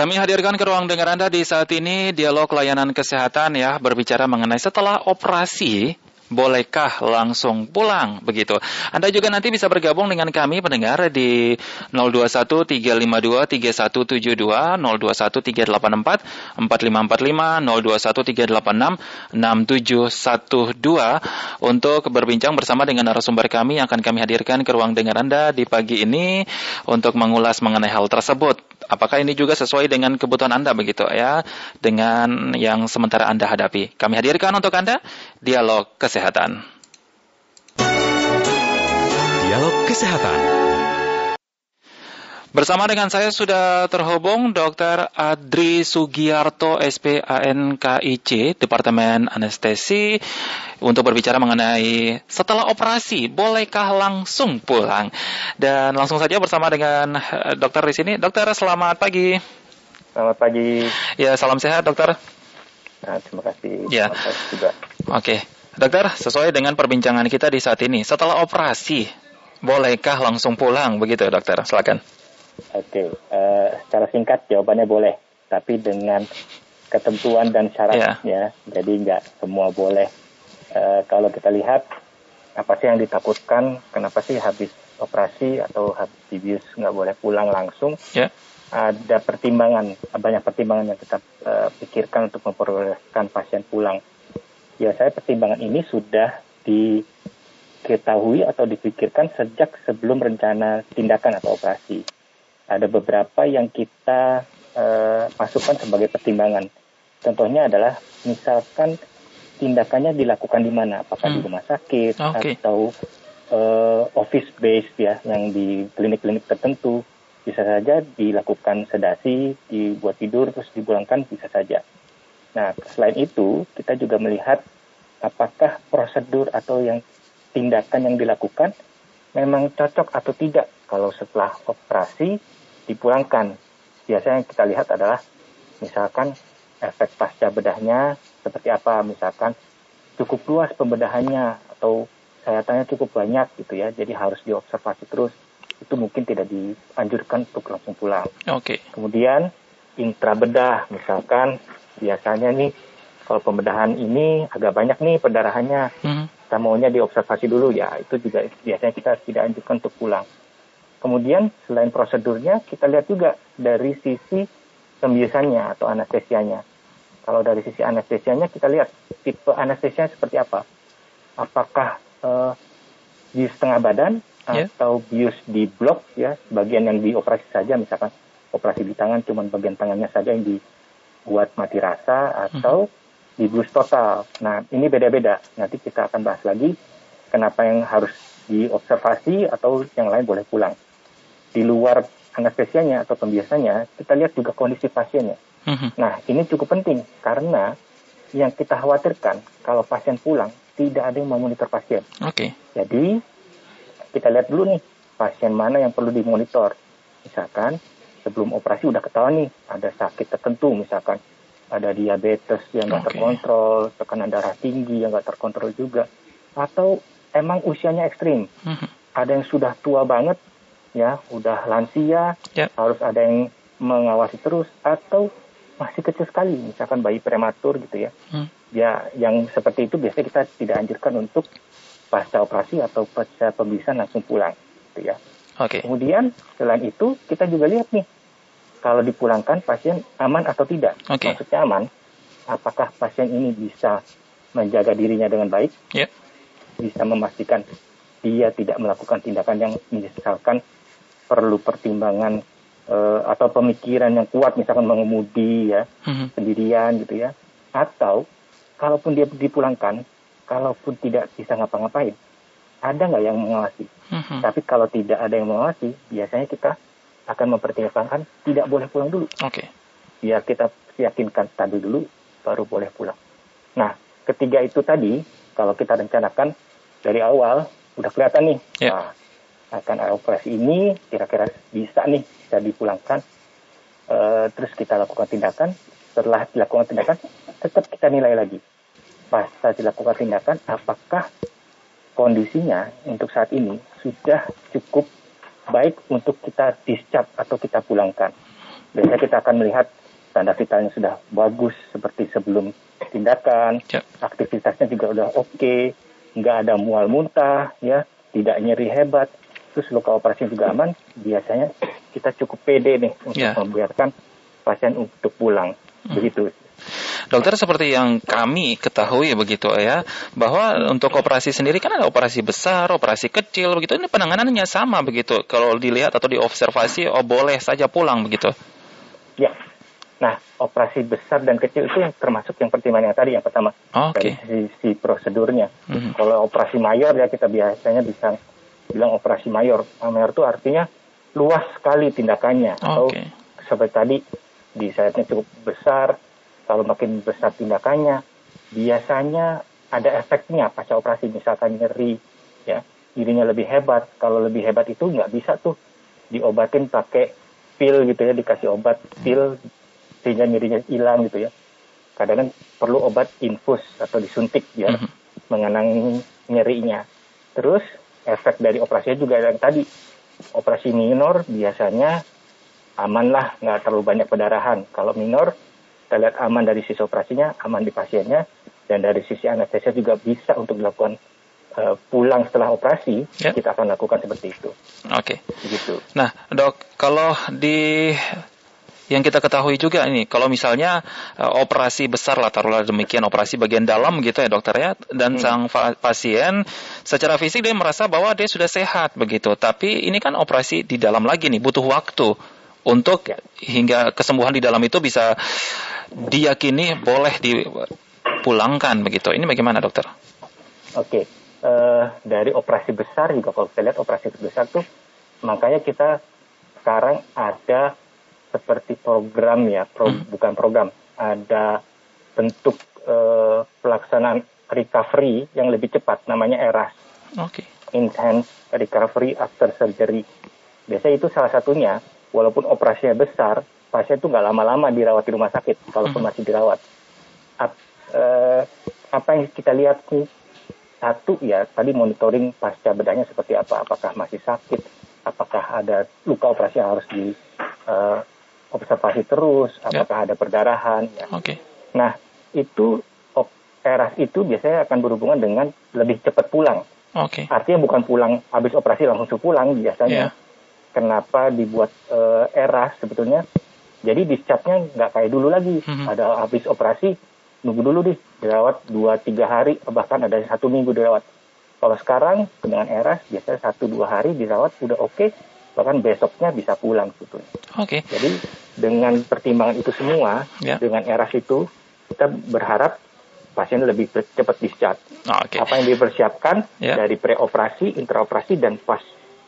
Kami hadirkan ke ruang dengar Anda di saat ini dialog layanan kesehatan ya, berbicara mengenai setelah operasi bolehkah langsung pulang begitu. Anda juga nanti bisa bergabung dengan kami pendengar di 021-352-3172, 021-384-4545, 021-386-6712 untuk berbincang bersama dengan narasumber kami yang akan kami hadirkan ke ruang dengar Anda di pagi ini untuk mengulas mengenai hal tersebut. Apakah ini juga sesuai dengan kebutuhan Anda begitu ya, dengan yang sementara Anda hadapi. Kami hadirkan untuk Anda dialog kesehatan. Dialog Kesehatan. Bersama dengan saya sudah terhubung Dr. Adri Sugiyarto, SpAnKIC, Departemen Anestesi, untuk berbicara mengenai setelah operasi, bolehkah langsung pulang? Dan langsung saja bersama dengan dokter di sini. Dokter, selamat pagi. Selamat pagi. Ya, salam sehat, dokter. Nah, terima kasih. Ya. Terima kasih juga. Oke. Dokter, sesuai dengan perbincangan kita di saat ini, setelah operasi, bolehkah langsung pulang? Begitu, dokter. Silakan. Oke, secara singkat jawabannya boleh, tapi dengan ketentuan dan syaratnya. Yeah. Jadi nggak semua boleh. Kalau kita lihat, apa sih yang ditakutkan? Kenapa sih habis operasi atau habis dibius nggak boleh pulang langsung? Yeah. Ada pertimbangan, banyak pertimbangan yang kita pikirkan untuk memperbolehkan pasien pulang. Ya, saya pertimbangan ini sudah diketahui atau dipikirkan sejak sebelum rencana tindakan atau operasi. Ada beberapa yang kita masukkan sebagai pertimbangan. Contohnya adalah misalkan tindakannya dilakukan di mana? Apakah di rumah sakit atau office based ya, yang di klinik-klinik tertentu. Bisa saja dilakukan sedasi, dibuat tidur, terus dipulangkan, bisa saja. Nah, selain itu, kita juga melihat apakah prosedur atau yang tindakan yang dilakukan memang cocok atau tidak kalau setelah operasi dipulangkan. Biasanya yang kita lihat adalah misalkan efek pasca bedahnya seperti apa, misalkan cukup luas pembedahannya atau sayatannya cukup banyak gitu ya, jadi harus diobservasi terus. Itu mungkin tidak dianjurkan untuk langsung pulang. Oke. Kemudian intrabedah misalkan. Biasanya nih, kalau pembedahan ini agak banyak nih pendarahannya, kita maunya diobservasi dulu ya, itu juga biasanya kita tidak anjurkan untuk pulang. Kemudian selain prosedurnya, kita lihat juga dari sisi pembiusannya atau anestesianya. Kalau dari sisi anestesianya, kita lihat tipe anestesianya seperti apa. Apakah bius setengah badan atau bius di blok ya, bagian yang dioperasi saja, misalkan operasi di tangan, cuma bagian tangannya saja yang di buat mati rasa atau dibius total. Nah, ini beda-beda. Nanti kita akan bahas lagi kenapa yang harus diobservasi atau yang lain boleh pulang. Di luar anestesianya atau pembiasanya, kita lihat juga kondisi pasiennya. Nah, ini cukup penting karena yang kita khawatirkan kalau pasien pulang, tidak ada yang memonitor pasien. Oke. Jadi, kita lihat dulu nih, pasien mana yang perlu dimonitor. Misalkan, sebelum operasi udah ketahuan nih, ada sakit tertentu misalkan, ada diabetes yang nggak terkontrol, tekanan darah tinggi yang nggak terkontrol juga, atau emang usianya ekstrim, ada yang sudah tua banget, ya udah lansia, harus ada yang mengawasi terus, atau masih kecil sekali, misalkan bayi prematur gitu ya, ya yang seperti itu biasanya kita tidak anjurkan untuk pasca operasi atau pasca pembiusan langsung pulang, gitu ya. Okay. Kemudian selain itu kita juga lihat nih kalau dipulangkan pasien aman atau tidak. Okay. Maksudnya aman, apakah pasien ini bisa menjaga dirinya dengan baik, bisa memastikan dia tidak melakukan tindakan yang misalkan perlu pertimbangan atau pemikiran yang kuat, misalkan mengemudi ya, sendirian gitu ya. Atau kalaupun dia dipulangkan, kalaupun tidak bisa ngapa-ngapain, ada nggak yang mengawasi? Tapi kalau tidak ada yang mengawasi, biasanya kita akan mempertimbangkan tidak boleh pulang dulu. Oke. Biar kita yakinkan stabil dulu, baru boleh pulang. Nah, ketiga itu tadi, kalau kita rencanakan dari awal, udah kelihatan nih, nah, akan operasi ini kira-kira bisa nih, bisa dipulangkan, terus kita lakukan tindakan, setelah dilakukan tindakan, tetap kita nilai lagi. Pasca dilakukan tindakan, apakah kondisinya untuk saat ini sudah cukup baik untuk kita discharge atau kita pulangkan. Biasanya kita akan melihat tanda vitalnya sudah bagus seperti sebelum tindakan, aktivitasnya juga sudah oke, nggak ada mual muntah, ya, tidak nyeri hebat, terus luka operasi juga aman. Biasanya kita cukup pede nih untuk membiarkan pasien untuk pulang, begitu. Dokter, seperti yang kami ketahui begitu ya, bahwa untuk operasi sendiri kan ada operasi besar, operasi kecil begitu. Ini penanganannya sama begitu. Kalau dilihat atau diobservasi, boleh saja pulang begitu. Ya. Nah, operasi besar dan kecil itu yang termasuk yang pertimbangan tadi yang pertama dari sisi prosedurnya. Kalau operasi mayor ya kita biasanya bisa bilang operasi mayor. Mayor itu artinya luas sekali tindakannya. Atau seperti tadi di sayapnya cukup besar. Kalau makin besar tindakannya, biasanya ada efeknya pasca operasi, misalkan nyeri, ya, nyerinya lebih hebat. Kalau lebih hebat itu nggak bisa tuh diobatin pakai pil gitu ya, dikasih obat pil sehingga nyerinya hilang gitu ya. Kadang-kadang perlu obat infus atau disuntik ya, mengenang nyerinya. Terus efek dari operasinya juga yang tadi, operasi minor biasanya aman lah, nggak terlalu banyak pendarahan. Kalau minor, kita lihat aman dari sisi operasinya, aman di pasiennya, dan dari sisi anestesia juga bisa untuk dilakukan pulang setelah operasi, kita akan lakukan seperti itu. Begitu. Nah, Dok, kalau di yang kita ketahui juga ini, kalau misalnya operasi besar lah, taruhlah demikian operasi bagian dalam gitu ya dokter ya, dan sang pasien secara fisik dia merasa bahwa dia sudah sehat begitu, tapi ini kan operasi di dalam lagi nih, butuh waktu untuk hingga kesembuhan di dalam itu bisa diyakini boleh dipulangkan begitu. Ini bagaimana dokter? Dari operasi besar juga kalau kita lihat operasi besar tuh makanya kita sekarang ada seperti program ya, bukan program, ada bentuk pelaksanaan recovery yang lebih cepat namanya ERAS. Enhanced Recovery After Surgery. Biasanya itu salah satunya. Walaupun operasinya besar, pasien itu nggak lama-lama dirawat di rumah sakit, kalaupun masih dirawat. Apa yang kita lihat nih, satu ya, tadi monitoring pasca bedahnya seperti apa, apakah masih sakit, apakah ada luka operasi yang harus diobservasi terus, apakah ada perdarahan. Ya. Nah, itu eras itu biasanya akan berhubungan dengan lebih cepat pulang. Artinya bukan pulang, habis operasi langsung pulang biasanya. Kenapa dibuat eras sebetulnya? Jadi discharge-nya nggak kayak dulu lagi. Ada habis operasi, nunggu dulu deh, dirawat 2-3 hari, bahkan ada 1 minggu dirawat. Kalau sekarang dengan eras, biasanya 1-2 hari dirawat, udah oke, bahkan besoknya bisa pulang sebetulnya. Jadi dengan pertimbangan itu semua, dengan eras itu, kita berharap pasien lebih cepat discharge. Apa yang dipersiapkan dari pre-operasi, intraoperasi, dan pas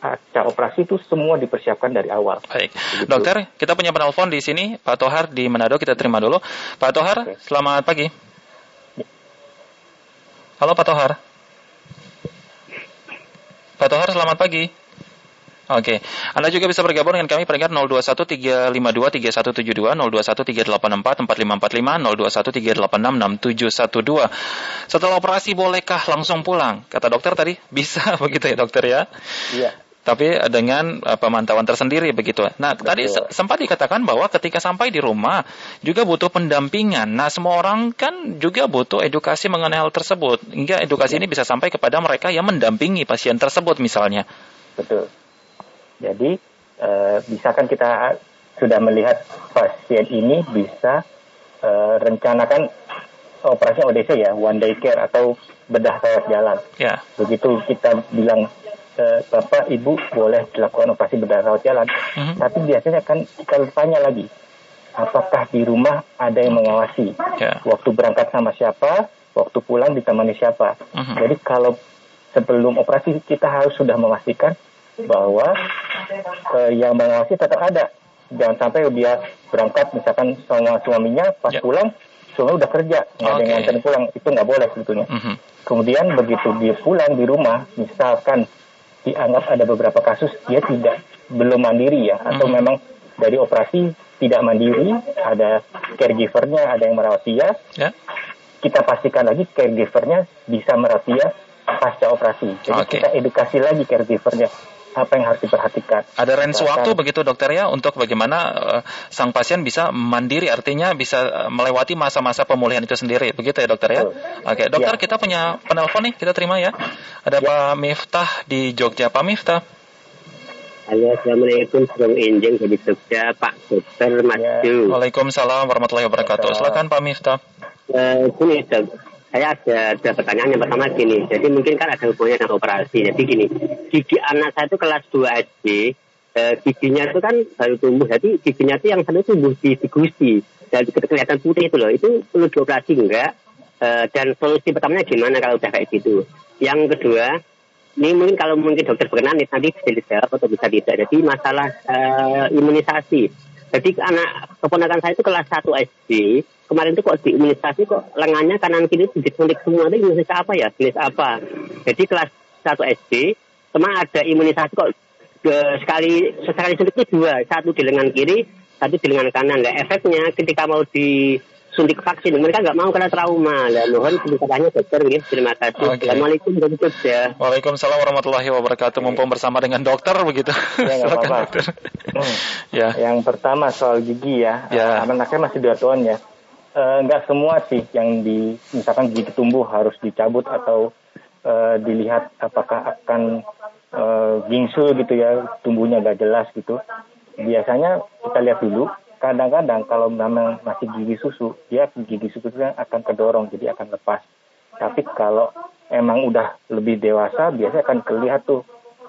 cara operasi itu semua dipersiapkan dari awal. Baik, begitu. Dokter, kita punya penelpon di sini, Pak Tohar di Manado, kita terima dulu. Pak Tohar, selamat pagi. Halo Pak Tohar. Pak Tohar, selamat pagi. Anda juga bisa bergabung dengan kami peringkat 021-352-3172, 021-384-4545, 021-386-6712. Setelah operasi bolehkah langsung pulang? Kata dokter tadi, bisa begitu ya dokter ya? Iya. Tapi dengan pemantauan tersendiri begitu. Nah, tadi sempat dikatakan bahwa ketika sampai di rumah juga butuh pendampingan. Nah, semua orang kan juga butuh edukasi mengenai hal tersebut. Hingga edukasi ini bisa sampai kepada mereka yang mendampingi pasien tersebut misalnya. Betul. Jadi, bisa kan kita sudah melihat pasien ini bisa rencanakan operasinya ODC ya, one day care atau bedah sayap jalan. Begitu kita bilang, Bapak, Ibu boleh dilakukan operasi bedah sayap jalan, tapi biasanya kan kita tanya lagi, apakah di rumah ada yang mengawasi? Waktu berangkat sama siapa, waktu pulang ditemani siapa? Jadi, kalau sebelum operasi kita harus sudah memastikan bahwa yang mengawasi tetap ada. Jangan sampai dia berangkat misalkan sama suaminya, pas pulang suami udah kerja, nggak ada yang nganterin pulang, itu nggak boleh sebetulnya. Kemudian begitu dia pulang di rumah, misalkan dianggap ada beberapa kasus dia belum mandiri ya, atau memang dari operasi tidak mandiri, ada caregivernya, ada yang merawat dia, kita pastikan lagi caregivernya bisa merawat dia pasca operasi. Jadi kita edukasi lagi caregivernya. apa yang harus diperhatikan. Ada range waktu begitu dokter ya untuk bagaimana sang pasien bisa mandiri, artinya bisa melewati masa-masa pemulihan itu sendiri, begitu ya dokter ya. Oke, dokter ya. Kita punya penelpon nih, kita terima ya. Ada ya. Pak Miftah di Jogja. Pak Miftah. Halo, assalamualaikum, Bang Enjing dari Jogja, Pak Dokter Maju. Waalaikumsalam warahmatullahi wabarakatuh. Silakan Pak Miftah. Gini, saya ada pertanyaan yang pertama gini. Jadi mungkin kan ada hubungannya dengan operasi. Jadi gini, gigi anak saya itu kelas 2 SD, giginya itu kan baru tumbuh. Jadi giginya itu yang selalu tumbuh di gusi dan kelihatan putih itu loh. Itu perlu dioperasi enggak? Dan solusi pertamanya gimana kalau udah kayak gitu? Yang kedua, ini mungkin kalau mungkin dokter berkenan nanti bisa dijawab atau bisa tidak. Jadi masalah imunisasi. Jadi anak keponakan saya itu kelas 1 SD. Kemarin itu kok diimunisasi kok lengannya kanan kiri disuntik semua. Ada imunisasi apa ya? Jenis apa? Jadi kelas 1 SD. Cuma ada imunisasi kok sekali suntik itu dua. Satu di lengan kiri, satu di lengan kanan. Nah, efeknya ketika mau disuntik vaksin, mereka nggak mau karena trauma. Mohon penjelasannya dokter, terima kasih. Okay. Assalamualaikum warahmatullahi wabarakatuh. Waalaikumsalam warahmatullahi wabarakatuh. Mumpung bersama dengan dokter begitu. Ya, nggak apa-apa. Ya. Yang pertama soal gigi ya. Ya. Anaknya masih 2 tahun ya. Nggak semua sih yang misalkan gigi tumbuh harus dicabut atau dilihat apakah akan gingsul gitu ya, tumbuhnya nggak jelas gitu. Biasanya kita lihat dulu. Kadang-kadang kalau memang masih gigi susu, dia gigi susunya akan kedorong, jadi akan lepas. Tapi kalau emang udah lebih dewasa, biasanya akan kelihatan tuh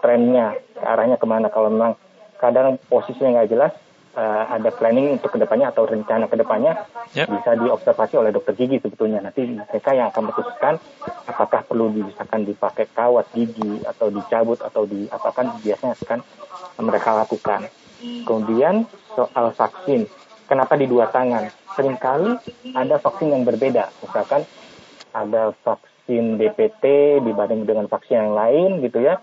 trennya, arahnya kemana. Kalau memang kadang posisinya nggak jelas, ada planning untuk kedepannya atau rencana kedepannya, bisa diobservasi oleh dokter gigi sebetulnya. Nanti mereka yang akan memutuskan apakah perlu misalkan dipakai kawat gigi atau dicabut atau diapakan, biasanya akan mereka lakukan. Kemudian soal vaksin, kenapa di 2 tangan? Seringkali ada vaksin yang berbeda. Misalkan ada vaksin DPT dibanding dengan vaksin yang lain gitu ya.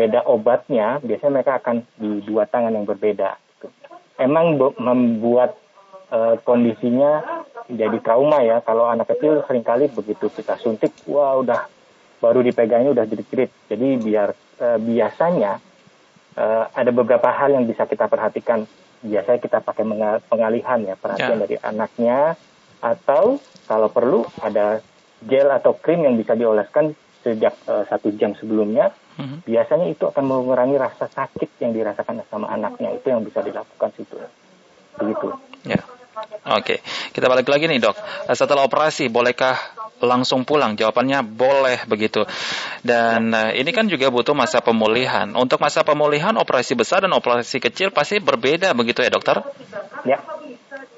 Beda obatnya, biasanya mereka akan di 2 tangan yang berbeda. Emang membuat kondisinya jadi trauma ya. Kalau anak kecil seringkali begitu kita suntik, wah udah baru dipegangnya udah jerit-jerit. Jadi biasanya ada beberapa hal yang bisa kita perhatikan. Biasanya kita pakai pengalihan ya, perhatian dari anaknya, atau kalau perlu ada gel atau krim yang bisa dioleskan sejak 1 jam sebelumnya. Biasanya itu akan mengurangi rasa sakit yang dirasakan sama anaknya. Itu yang bisa dilakukan situ. Begitu. Ya. Oke, kita balik lagi nih dok. Setelah operasi, bolehkah langsung pulang? Jawabannya boleh begitu. Dan ini kan juga butuh masa pemulihan. Untuk masa pemulihan, operasi besar dan operasi kecil pasti berbeda begitu ya dokter? Ya.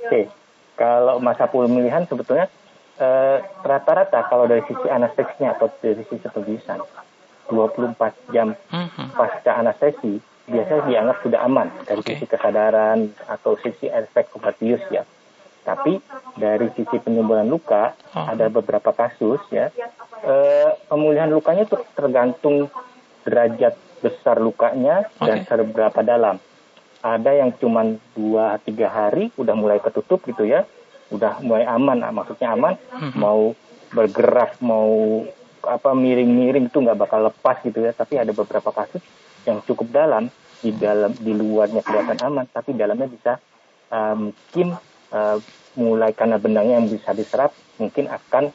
Oke, kalau masa pemulihan sebetulnya rata-rata kalau dari sisi anestesinya atau dari sisi pengisian 24 jam pasca anestesi biasanya dianggap sudah aman dari sisi kesadaran atau sisi efek obat bius ya. Tapi dari sisi penyembuhan luka ada beberapa kasus ya, pemulihan lukanya itu tergantung derajat besar lukanya dan seberapa dalam. Ada yang cuma 2-3 hari udah mulai ketutup gitu ya, udah mulai aman, maksudnya aman, mau bergerak mau apa miring-miring itu nggak bakal lepas gitu ya. Tapi ada beberapa kasus yang cukup dalam, di luarnya kelihatan aman, tapi dalamnya bisa mungkin mulai karena benangnya yang bisa diserap, mungkin akan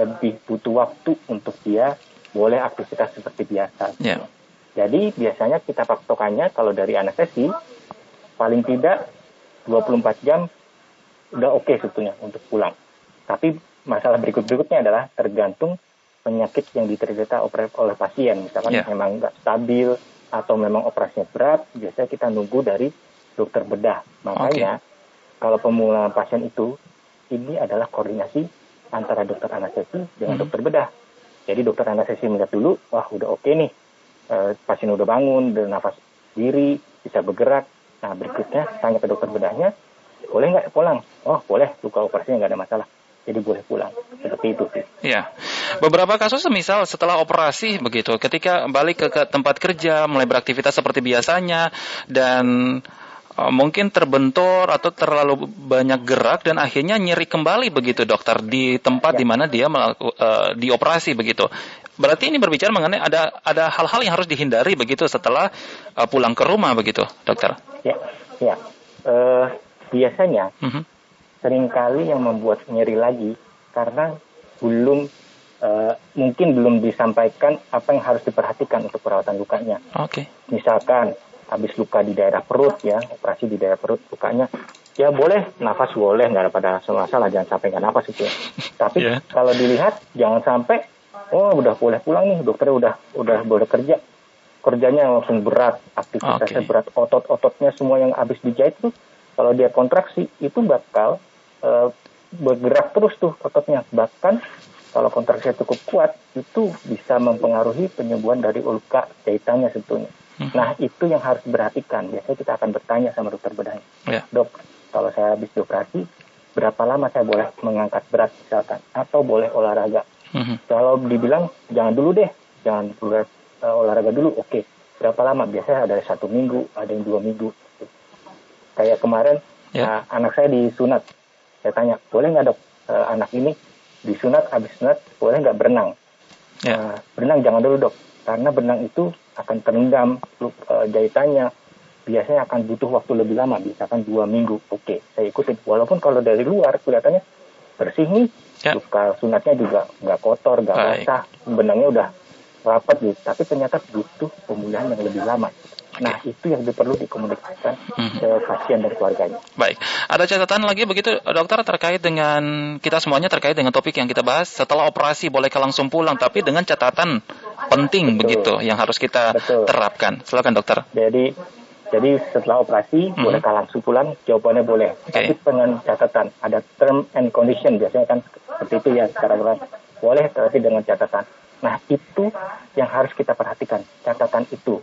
lebih butuh waktu untuk dia boleh aktivitas seperti biasa. Yeah. Jadi biasanya kita patokannya kalau dari anestesi, paling tidak 24 jam udah oke sebetulnya untuk pulang. Tapi masalah berikutnya adalah tergantung penyakit yang diterita oleh pasien, misalkan memang nggak stabil, atau memang operasinya berat, biasanya kita nunggu dari dokter bedah. Makanya kalau pemulihan pasien itu, ini adalah koordinasi antara dokter anestesi dengan dokter bedah. Jadi dokter anestesi melihat dulu, wah udah oke nih, pasien udah bangun, udah nafas diri, bisa bergerak. Nah berikutnya tanya ke dokter bedahnya, boleh nggak pulang? Oh boleh, luka operasinya nggak ada masalah. Jadi boleh pulang, seperti itu sih. Iya, beberapa kasus misal setelah operasi begitu, ketika balik ke tempat kerja, mulai beraktivitas seperti biasanya, dan mungkin terbentur atau terlalu banyak gerak dan akhirnya nyeri kembali begitu dokter di tempat di mana dia dioperasi begitu. Berarti ini berbicara mengenai ada hal-hal yang harus dihindari begitu setelah pulang ke rumah begitu dokter. Ya. Biasanya seringkali yang membuat nyeri lagi karena mungkin belum disampaikan apa yang harus diperhatikan untuk perawatan lukanya. Oke. Misalkan habis luka di daerah perut ya, operasi di daerah perut lukanya, ya boleh nafas boleh, nggak ada masalah, jangan sampai nggak nafas gitu ya. Tapi kalau dilihat jangan sampai udah boleh pulang nih, dokternya udah boleh kerjanya langsung berat, aktivitasnya berat, otot-ototnya semua yang habis dijahit tuh kalau dia kontraksi itu bakal bergerak terus tuh ototnya, bahkan kalau kontraksinya cukup kuat, itu bisa mempengaruhi penyembuhan dari luka jahitannya sebetulnya. Nah, itu yang harus diperhatikan. Biasanya kita akan bertanya sama dokter bedahnya. Dok, kalau saya habis operasi, berapa lama saya boleh mengangkat berat misalkan? Atau boleh olahraga? Kalau dibilang, jangan dulu deh. Jangan olahraga dulu, oke. Berapa lama? Biasanya ada 1 minggu, ada yang 2 minggu. Kayak kemarin, anak saya disunat. Saya tanya, boleh nggak dok anak ini? Disunat, habis sunat, boleh nggak berenang? Berenang jangan dulu dok, karena berenang itu akan terendam jahitannya, biasanya akan butuh waktu lebih lama, misalkan 2 minggu. Oke, saya ikutin. Walaupun kalau dari luar kelihatannya bersih nih, luka sunatnya juga nggak kotor, nggak basah, benangnya udah rapat gitu, tapi ternyata butuh pemulihan yang lebih lama. Nah, itu yang perlu dikomunikasikan ke pasien dan keluarganya. Baik, ada catatan lagi begitu dokter terkait dengan kita semuanya terkait dengan topik yang kita bahas setelah operasi bolehkah langsung pulang, tapi dengan catatan penting begitu yang harus kita terapkan. Silakan dokter. Jadi setelah operasi bolehkah langsung pulang? Jawabannya boleh, tapi dengan catatan ada term and condition, biasanya kan seperti itu ya secara berat. Boleh tapi dengan catatan. Nah, itu yang harus kita perhatikan, catatan itu.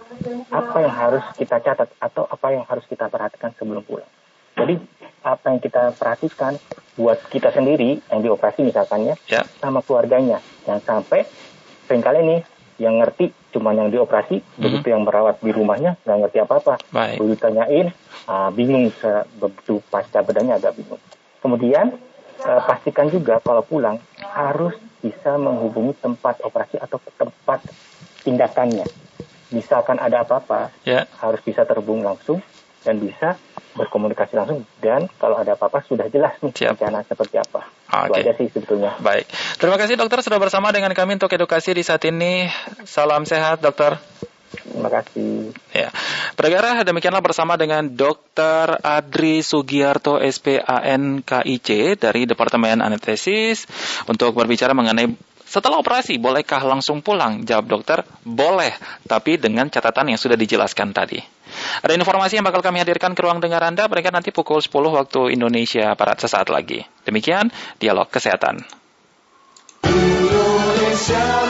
Apa yang harus kita catat atau apa yang harus kita perhatikan sebelum pulang. Jadi, apa yang kita perhatikan buat kita sendiri, yang dioperasi misalkannya, sama keluarganya. Yang sampai, seringkali nih, yang ngerti cuma yang dioperasi, begitu yang merawat di rumahnya, nggak ngerti apa-apa. Begitu tanyain, bingung, begitu pasca bedanya agak bingung. Kemudian, pastikan juga kalau pulang, harus bisa menghubungi tempat operasi atau tempat tindakannya. Misalkan ada apa-apa, harus bisa terhubung langsung dan bisa berkomunikasi langsung. Dan kalau ada apa-apa sudah jelas nih rencana seperti apa. Itu aja sih sebetulnya. Baik. Terima kasih dokter sudah bersama dengan kami untuk edukasi di saat ini. Salam sehat dokter. Terima kasih. Ya. Pendengar, demikianlah bersama dengan Dr. Adri Sugiyarto SpAnKIC dari Departemen Anestesis untuk berbicara mengenai setelah operasi bolehkah langsung pulang? Jawab dokter, boleh, tapi dengan catatan yang sudah dijelaskan tadi. Ada informasi yang bakal kami hadirkan ke ruang dengar Anda, mereka nanti pukul 10 waktu Indonesia Barat sesaat lagi. Demikian Dialog Kesehatan. Indonesia.